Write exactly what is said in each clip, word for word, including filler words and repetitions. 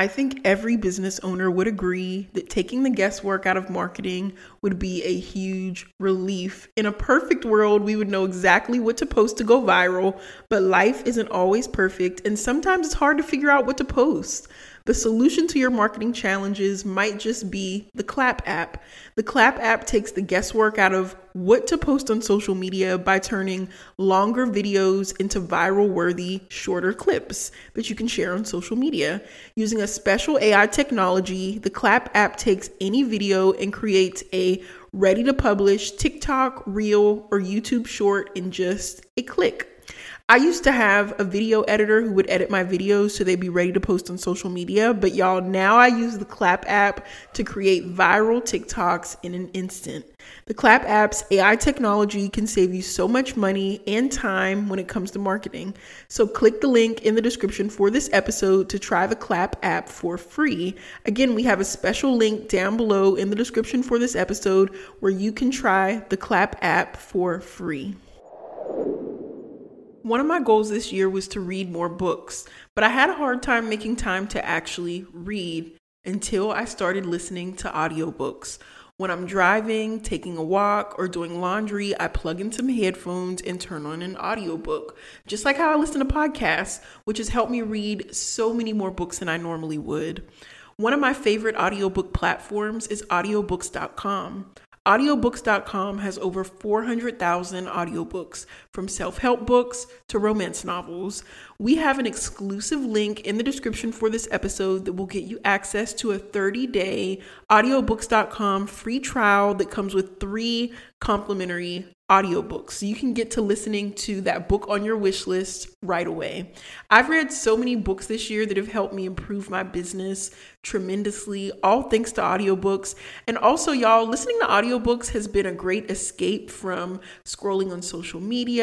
I think every business owner would agree that taking the guesswork out of marketing would be a huge relief. In a perfect world, we would know exactly what to post to go viral, but life isn't always perfect, and sometimes it's hard to figure out what to post. The solution to your marketing challenges might just be the Klap app. The Klap app takes the guesswork out of what to post on social media by turning longer videos into viral-worthy, shorter clips that you can share on social media. Using a special A I technology, the Klap app takes any video and creates a ready-to-publish TikTok, Reel, or YouTube short in just a click. I used to have a video editor who would edit my videos so they'd be ready to post on social media, but y'all, now I use the Klap app to create viral TikToks in an instant. The Klap app's A I technology can save you so much money and time when it comes to marketing. So click the link in the description for this episode to try the Klap app for free. Again, we have a special link down below in the description for this episode where you can try the Klap app for free. One of my goals this year was to read more books, but I had a hard time making time to actually read until I started listening to audiobooks. When I'm driving, taking a walk, or doing laundry, I plug in some headphones and turn on an audiobook, just like how I listen to podcasts, which has helped me read so many more books than I normally would. One of my favorite audiobook platforms is audiobooks dot com. audiobooks dot com has over four hundred thousand audiobooks, from self-help books to romance novels. We have an exclusive link in the description for this episode that will get you access to a thirty-day audiobooks dot com free trial that comes with three complimentary audiobooks. So you can get to listening to that book on your wish list right away. I've read so many books this year that have helped me improve my business tremendously, all thanks to audiobooks. And also, y'all, listening to audiobooks has been a great escape from scrolling on social media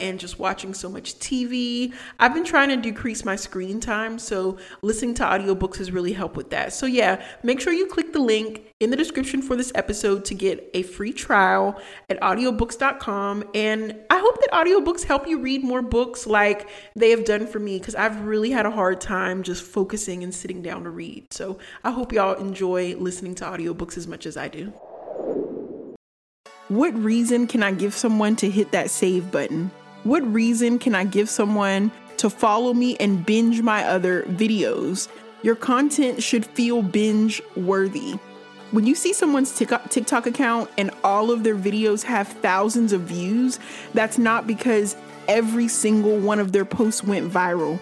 and just watching so much T V. I've been trying to decrease my screen time, so listening to audiobooks has really helped with that. So yeah, make sure you click the link in the description for this episode to get a free trial at audiobooks dot com. And I hope that audiobooks help you read more books like they have done for me, because I've really had a hard time just focusing and sitting down to read. So I hope y'all enjoy listening to audiobooks as much as I do. What reason can I give someone to hit that save button? What reason can I give someone to follow me and binge my other videos? Your content should feel binge worthy. When you see someone's TikTok account and all of their videos have thousands of views, that's not because every single one of their posts went viral.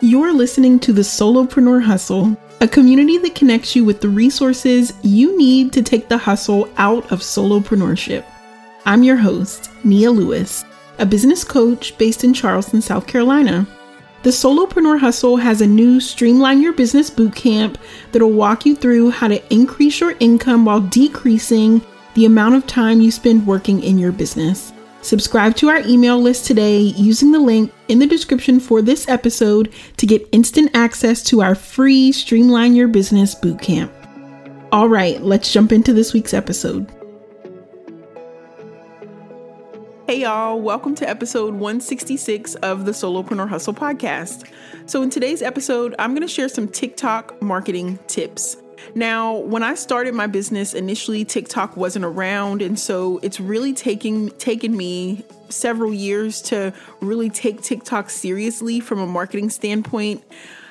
You're listening to the Solopreneur Hustle, a community that connects you with the resources you need to take the hustle out of solopreneurship. I'm your host, Nia Lewis, a business coach based in Charleston, South Carolina. The Solopreneur Hustle has a new Streamline Your Business Bootcamp that'll walk you through how to increase your income while decreasing the amount of time you spend working in your business. Subscribe to our email list today using the link in the description for this episode to get instant access to our free Streamline Your Business Bootcamp. All right, let's jump into this week's episode. Hey y'all, welcome to episode one sixty-six of the Solopreneur Hustle podcast. So in today's episode, I'm going to share some TikTok marketing tips. Now, when I started my business, initially TikTok wasn't around, and so it's really taking taken me several years to really take TikTok seriously from a marketing standpoint.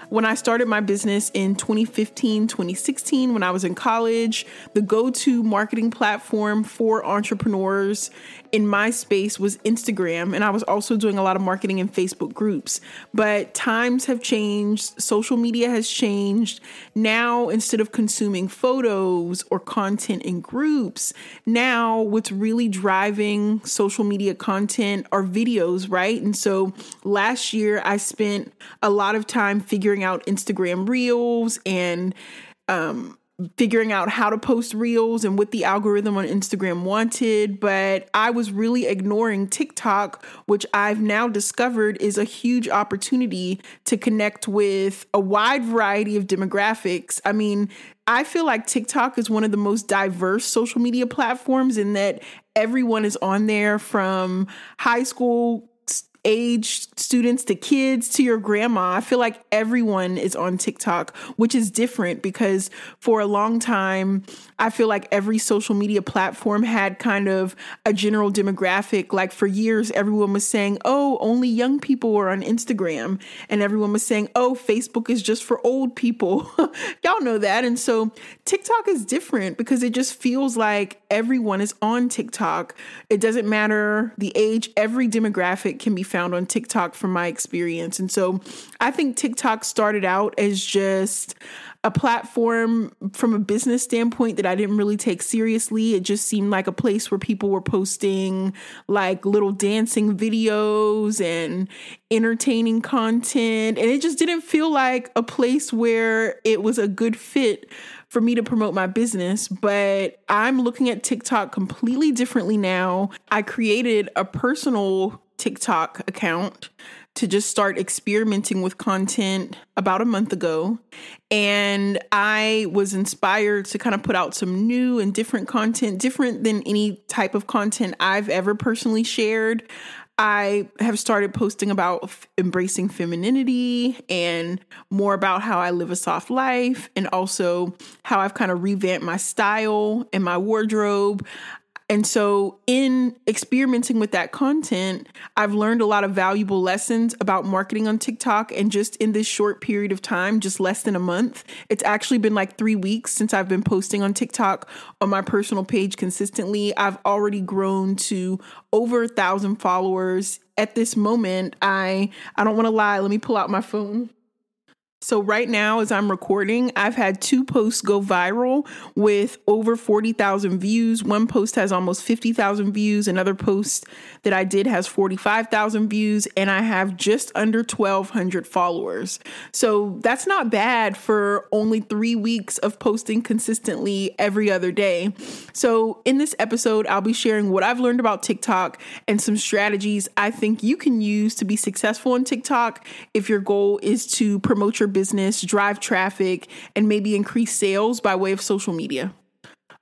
When I started my business in twenty fifteen, twenty sixteen, when I was in college, the go-to marketing platform for entrepreneurs in my space was Instagram. And I was also doing a lot of marketing in Facebook groups. But times have changed. Social media has changed. Now, instead of consuming photos or content in groups, now what's really driving social media content are videos, right? And so last year, I spent a lot of time figuring out Instagram Reels and um, figuring out how to post Reels and what the algorithm on Instagram wanted. But I was really ignoring TikTok, which I've now discovered is a huge opportunity to connect with a wide variety of demographics. I mean, I feel like TikTok is one of the most diverse social media platforms in that everyone is on there, from high school age students to kids to your grandma. I feel like everyone is on TikTok, which is different because for a long time, I feel like every social media platform had kind of a general demographic. Like for years, everyone was saying, oh, only young people are on Instagram. And everyone was saying, oh, Facebook is just for old people. Y'all know that. And so TikTok is different because it just feels like everyone is on TikTok. It doesn't matter the age. Every demographic can be found on TikTok from my experience. And so I think TikTok started out as just a platform from a business standpoint that I didn't really take seriously. It just seemed like a place where people were posting like little dancing videos and entertaining content. And it just didn't feel like a place where it was a good fit for me to promote my business. But I'm looking at TikTok completely differently now. I created a personal TikTok account to just start experimenting with content about a month ago. And I was inspired to kind of put out some new and different content, different than any type of content I've ever personally shared. I have started posting about f- embracing femininity and more about how I live a soft life and also how I've kind of revamped my style and my wardrobe. And so in experimenting with that content, I've learned a lot of valuable lessons about marketing on TikTok. And just in this short period of time, just less than a month, it's actually been like three weeks since I've been posting on TikTok on my personal page consistently. I've already grown to over a thousand followers. At this moment, I, I don't want to lie. Let me pull out my phone. So right now, as I'm recording, I've had two posts go viral with over forty thousand views. One post has almost fifty thousand views. Another post that I did has forty-five thousand views, and I have just under twelve hundred followers. So that's not bad for only three weeks of posting consistently every other day. So in this episode, I'll be sharing what I've learned about TikTok and some strategies I think you can use to be successful on TikTok if your goal is to promote your business, drive traffic, and maybe increase sales by way of social media.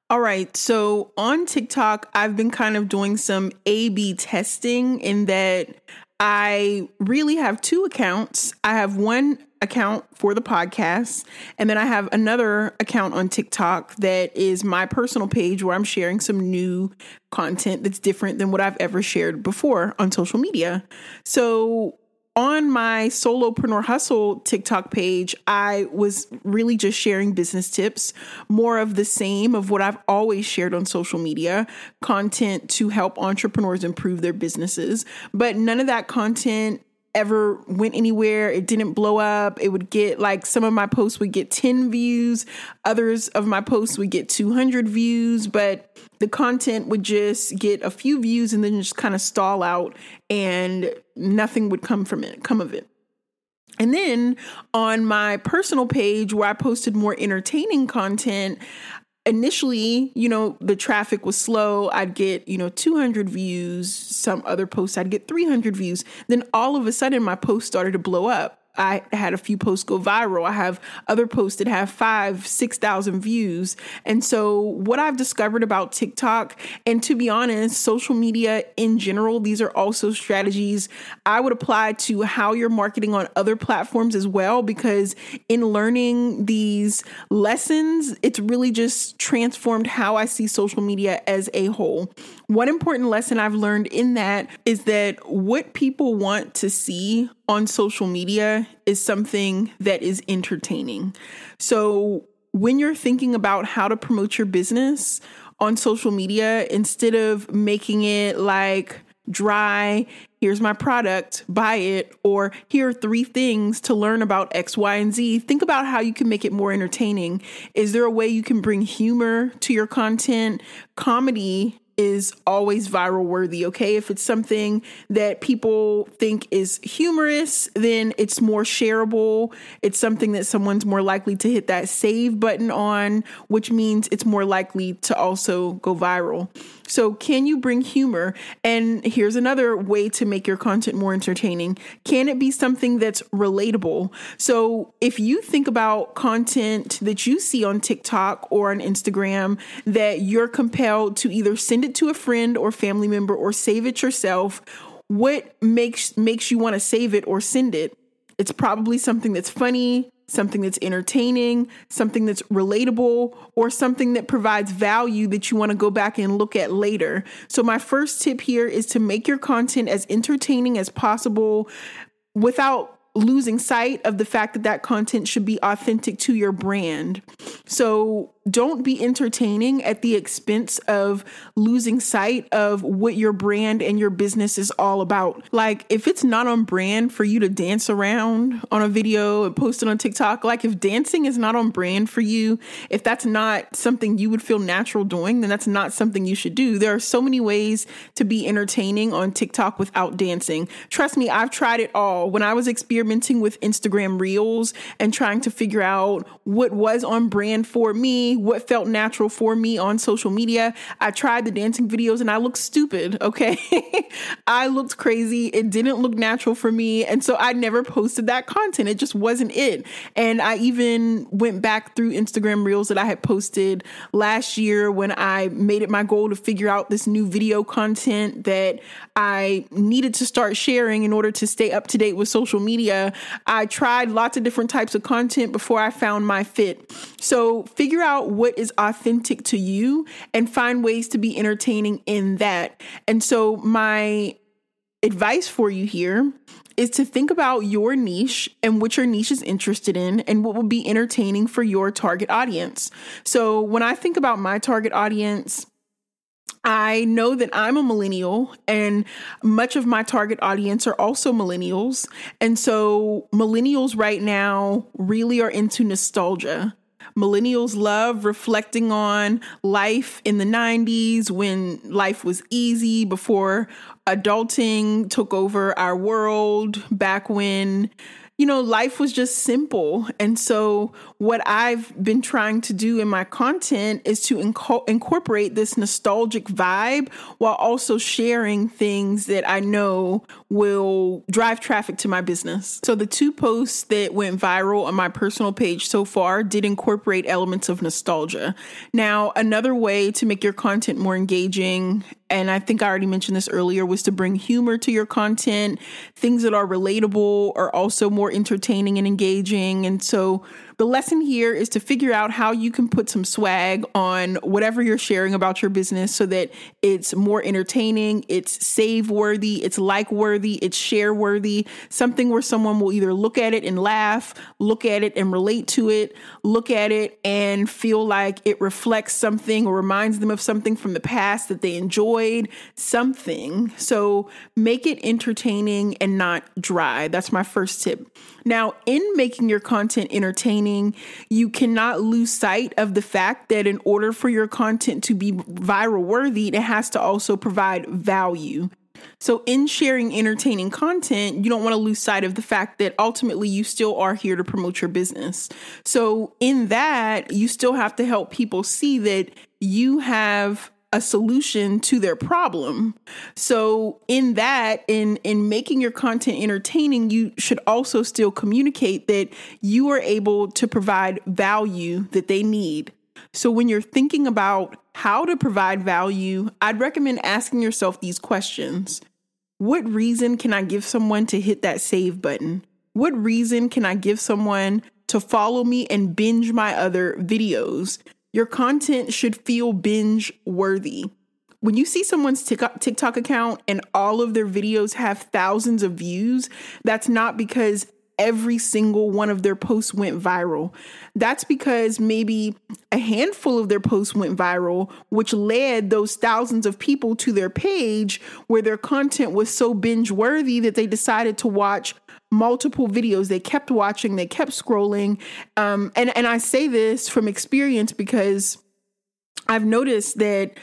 All right. So on TikTok, I've been kind of doing some A B testing in that I really have two accounts. I have one account for the podcast, and then I have another account on TikTok that is my personal page where I'm sharing some new content that's different than what I've ever shared before on social media. So on my Solopreneur Hustle TikTok page, I was really just sharing business tips, more of the same of what I've always shared on social media, content to help entrepreneurs improve their businesses. But none of that content ever went anywhere. It didn't blow up. It would get like some of my posts would get ten views. Others of my posts would get two hundred views, but the content would just get a few views and then just kind of stall out and nothing would come from it, come of it. And then on my personal page where I posted more entertaining content, initially, you know, the traffic was slow. I'd get, you know, two hundred views. Some other posts, I'd get three hundred views. Then all of a sudden, my post started to blow up. I had a few posts go viral. I have other posts that have five, six thousand views. And so what I've discovered about TikTok, and to be honest, social media in general, these are also strategies I would apply to how you're marketing on other platforms as well, because in learning these lessons, it's really just transformed how I see social media as a whole. One important lesson I've learned in that is that what people want to see on social media is something that is entertaining. So when you're thinking about how to promote your business on social media, instead of making it like dry, here's my product, buy it, or here are three things to learn about X, Y, and Z, think about how you can make it more entertaining. Is there a way you can bring humor to your content? Comedy is always viral worthy, okay? If it's something that people think is humorous, then it's more shareable. It's something that someone's more likely to hit that save button on, which means it's more likely to also go viral. So can you bring humor? And here's another way to make your content more entertaining. Can it be something that's relatable? So if you think about content that you see on TikTok or on Instagram that you're compelled to either send it to a friend or family member or save it yourself, what makes makes you want to save it or send it? It's probably something that's funny, something that's entertaining, something that's relatable, or something that provides value that you want to go back and look at later. So my first tip here is to make your content as entertaining as possible without losing sight of the fact that that content should be authentic to your brand. So don't be entertaining at the expense of losing sight of what your brand and your business is all about. Like, if it's not on brand for you to dance around on a video and post it on TikTok, like if dancing is not on brand for you, if that's not something you would feel natural doing, then that's not something you should do. There are so many ways to be entertaining on TikTok without dancing. Trust me, I've tried it all. When I was experiencing experimenting with Instagram Reels and trying to figure out what was on brand for me, what felt natural for me on social media, I tried the dancing videos and I looked stupid, okay? I looked crazy. It didn't look natural for me. And so I never posted that content. It just wasn't it. And I even went back through Instagram Reels that I had posted last year when I made it my goal to figure out this new video content that I needed to start sharing in order to stay up to date with social media. I tried lots of different types of content before I found my fit. So figure out what is authentic to you and find ways to be entertaining in that. And so my advice for you here is to think about your niche and what your niche is interested in and what will be entertaining for your target audience. So when I think about my target audience, I know that I'm a millennial and much of my target audience are also millennials. And so millennials right now really are into nostalgia. Millennials love reflecting on life in the nineties when life was easy, before adulting took over our world, back when, you know, life was just simple. And so what I've been trying to do in my content is to inco- incorporate this nostalgic vibe while also sharing things that I know will drive traffic to my business. So the two posts that went viral on my personal page so far did incorporate elements of nostalgia. Now, another way to make your content more engaging, and I think I already mentioned this earlier, was to bring humor to your content. Things that are relatable are also more entertaining and engaging. And so the lesson here is to figure out how you can put some swag on whatever you're sharing about your business so that it's more entertaining, it's save worthy, it's like worthy, it's share worthy, something where someone will either look at it and laugh, look at it and relate to it, look at it and feel like it reflects something or reminds them of something from the past that they enjoyed, something. So make it entertaining and not dry. That's my first tip. Now, in making your content entertaining, you cannot lose sight of the fact that in order for your content to be viral worthy, it has to also provide value. So in sharing entertaining content, you don't want to lose sight of the fact that ultimately you still are here to promote your business. So in that, you still have to help people see that you have a solution to their problem. So in that, in, in making your content entertaining, you should also still communicate that you are able to provide value that they need. So when you're thinking about how to provide value, I'd recommend asking yourself these questions. What reason can I give someone to hit that save button? What reason can I give someone to follow me and binge my other videos? Your content should feel binge worthy. When you see someone's TikTok account and all of their videos have thousands of views, that's not because every single one of their posts went viral. That's because maybe a handful of their posts went viral, which led those thousands of people to their page where their content was so binge worthy that they decided to watch multiple videos. They kept watching, they kept scrolling. Um, and, and I say this from experience because I've noticed that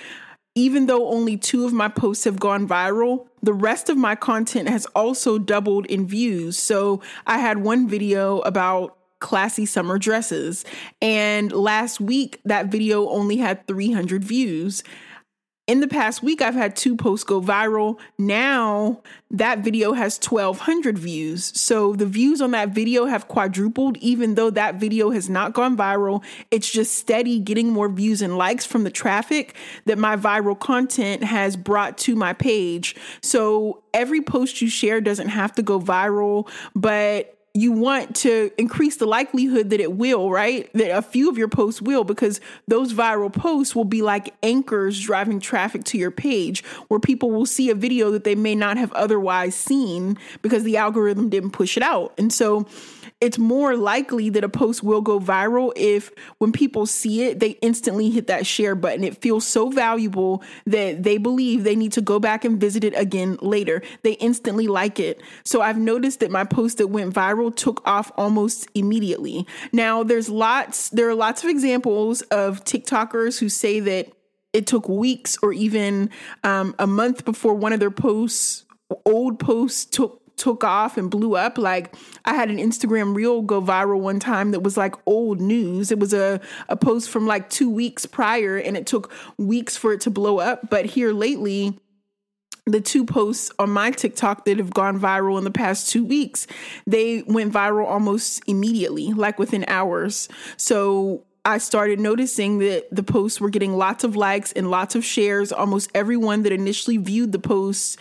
even though only two of my posts have gone viral, the rest of my content has also doubled in views. So I had one video about classy summer dresses, and last week that video only had three hundred views. In the past week, I've had two posts go viral. Now that video has twelve hundred views. So the views on that video have quadrupled, even though that video has not gone viral. It's just steady getting more views and likes from the traffic that my viral content has brought to my page. So every post you share doesn't have to go viral, but you want to increase the likelihood that it will, right? That a few of your posts will, because those viral posts will be like anchors driving traffic to your page, where people will see a video that they may not have otherwise seen because the algorithm didn't push it out. And so it's more likely that a post will go viral if when people see it, they instantly hit that share button. It feels so valuable that they believe they need to go back and visit it again later. They instantly like it. So I've noticed that my post that went viral took off almost immediately. Now, there's lots, there are lots of examples of TikTokers who say that it took weeks or even um, a month before one of their posts, old posts took took off and blew up. Like, I had an Instagram reel go viral one time that was like old news. It was a, a post from like two weeks prior, and it took weeks for it to blow up. But here lately, the two posts on my TikTok that have gone viral in the past two weeks, they went viral almost immediately, like within hours. So I started noticing that the posts were getting lots of likes and lots of shares. Almost everyone that initially viewed the posts,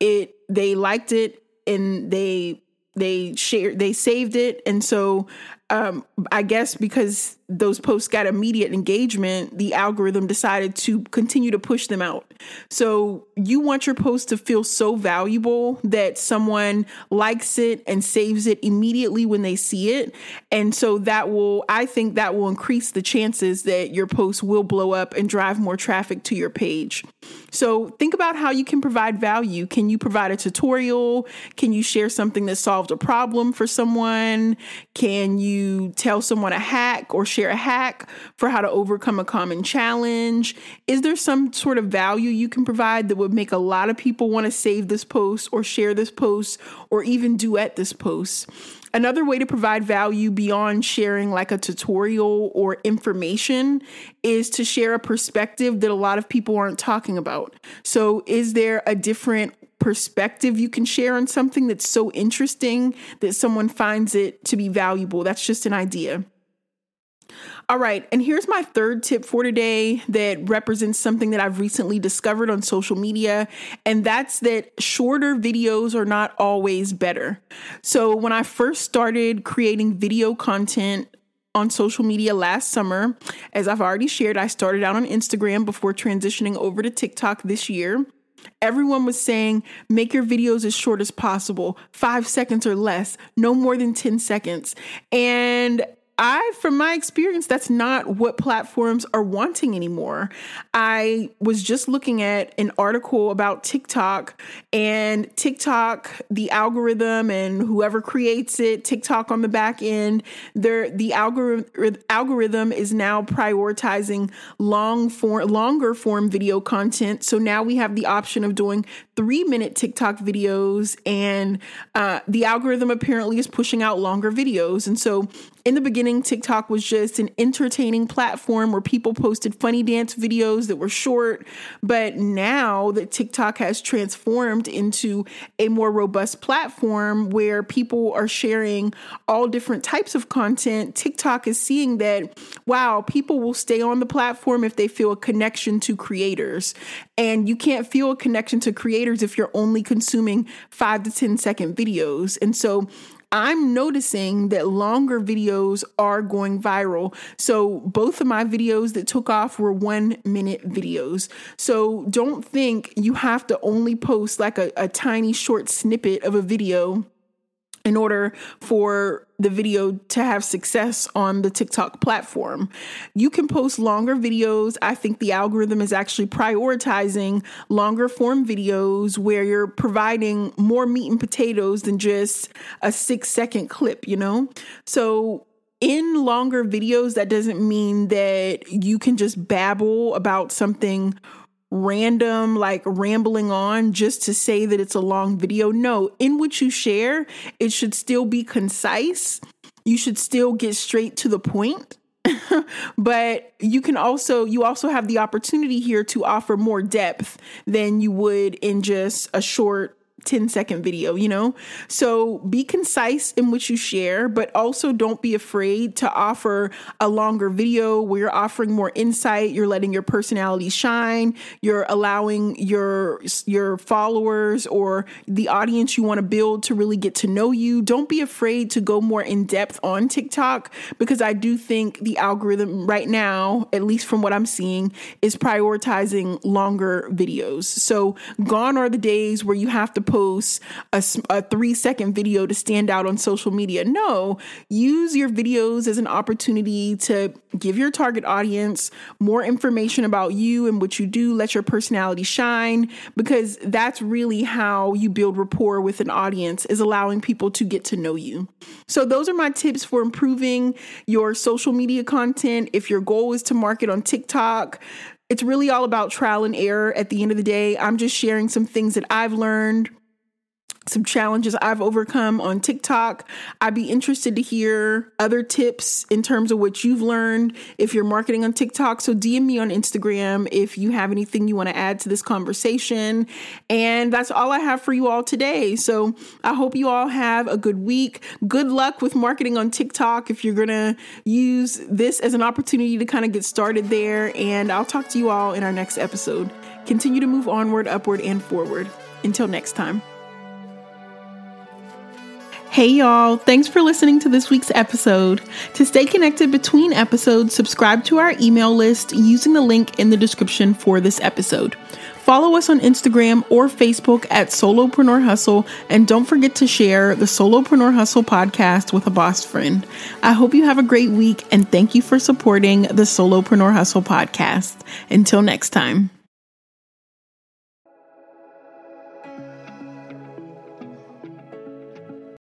it, they liked it, and they they shared, they saved it. And so um, I guess because those posts got immediate engagement, the algorithm decided to continue to push them out. So you want your post to feel so valuable that someone likes it and saves it immediately when they see it. And so that will, I think that will increase the chances that your post will blow up and drive more traffic to your page. So think about how you can provide value. Can you provide a tutorial? Can you share something that solved a problem for someone? Can you tell someone a hack or share a hack for how to overcome a common challenge? Is there some sort of value you can provide that would make a lot of people want to save this post or share this post or even duet this post? Another way to provide value beyond sharing like a tutorial or information is to share a perspective that a lot of people aren't talking about. So is there a different perspective you can share on something that's so interesting that someone finds it to be valuable? That's just an idea. All right. And here's my third tip for today that represents something that I've recently discovered on social media. And that's that shorter videos are not always better. So when I first started creating video content on social media last summer, as I've already shared, I started out on Instagram before transitioning over to TikTok this year. Everyone was saying, make your videos as short as possible, five seconds or less, no more than ten seconds. And I, from my experience, that's not what platforms are wanting anymore. I was just looking at an article about TikTok, and TikTok, the algorithm and whoever creates it, TikTok on the back end, the algori- algorithm is now prioritizing long form, longer form video content. So now we have the option of doing three minute TikTok videos, and uh, the algorithm apparently is pushing out longer videos. And so in the beginning, TikTok was just an entertaining platform where people posted funny dance videos that were short. But now that TikTok has transformed into a more robust platform where people are sharing all different types of content, TikTok is seeing that, wow, people will stay on the platform if they feel a connection to creators. And you can't feel a connection to creators if you're only consuming five to ten second videos. And so I'm noticing that longer videos are going viral. So both of my videos that took off were one minute videos. So don't think you have to only post like a, a tiny short snippet of a video in order for the video to have success on the TikTok platform. You can post longer videos. I think the algorithm is actually prioritizing longer form videos where you're providing more meat and potatoes than just a six second clip, you know? So in longer videos, that doesn't mean that you can just babble about something random, like rambling on just to say that it's a long video. No, in what you share, it should still be concise. You should still get straight to the point. But you can also, you also have the opportunity here to offer more depth than you would in just a short ten second video, you know? So be concise in what you share, but also don't be afraid to offer a longer video where you're offering more insight. You're letting your personality shine. You're allowing your, your followers or the audience you want to build to really get to know you. Don't be afraid to go more in depth on TikTok, because I do think the algorithm right now, at least from what I'm seeing, is prioritizing longer videos. So gone are the days where you have to post post a, a three second video to stand out on social media. No, use your videos as an opportunity to give your target audience more information about you and what you do. Let your personality shine, because that's really how you build rapport with an audience, is allowing people to get to know you. So those are my tips for improving your social media content. If your goal is to market on TikTok, it's really all about trial and error at the end of the day. I'm just sharing some things that I've learned, some challenges I've overcome on TikTok. I'd be interested to hear other tips in terms of what you've learned if you're marketing on TikTok. So D M me on Instagram if you have anything you want to add to this conversation. And that's all I have for you all today. So I hope you all have a good week. Good luck with marketing on TikTok if you're going to use this as an opportunity to kind of get started there. And I'll talk to you all in our next episode. Continue to move onward, upward, and forward. Until next time. Hey y'all, thanks for listening to this week's episode. To stay connected between episodes, subscribe to our email list using the link in the description for this episode. Follow us on Instagram or Facebook at Solopreneur Hustle, and don't forget to share the Solopreneur Hustle podcast with a boss friend. I hope you have a great week, and thank you for supporting the Solopreneur Hustle podcast. Until next time.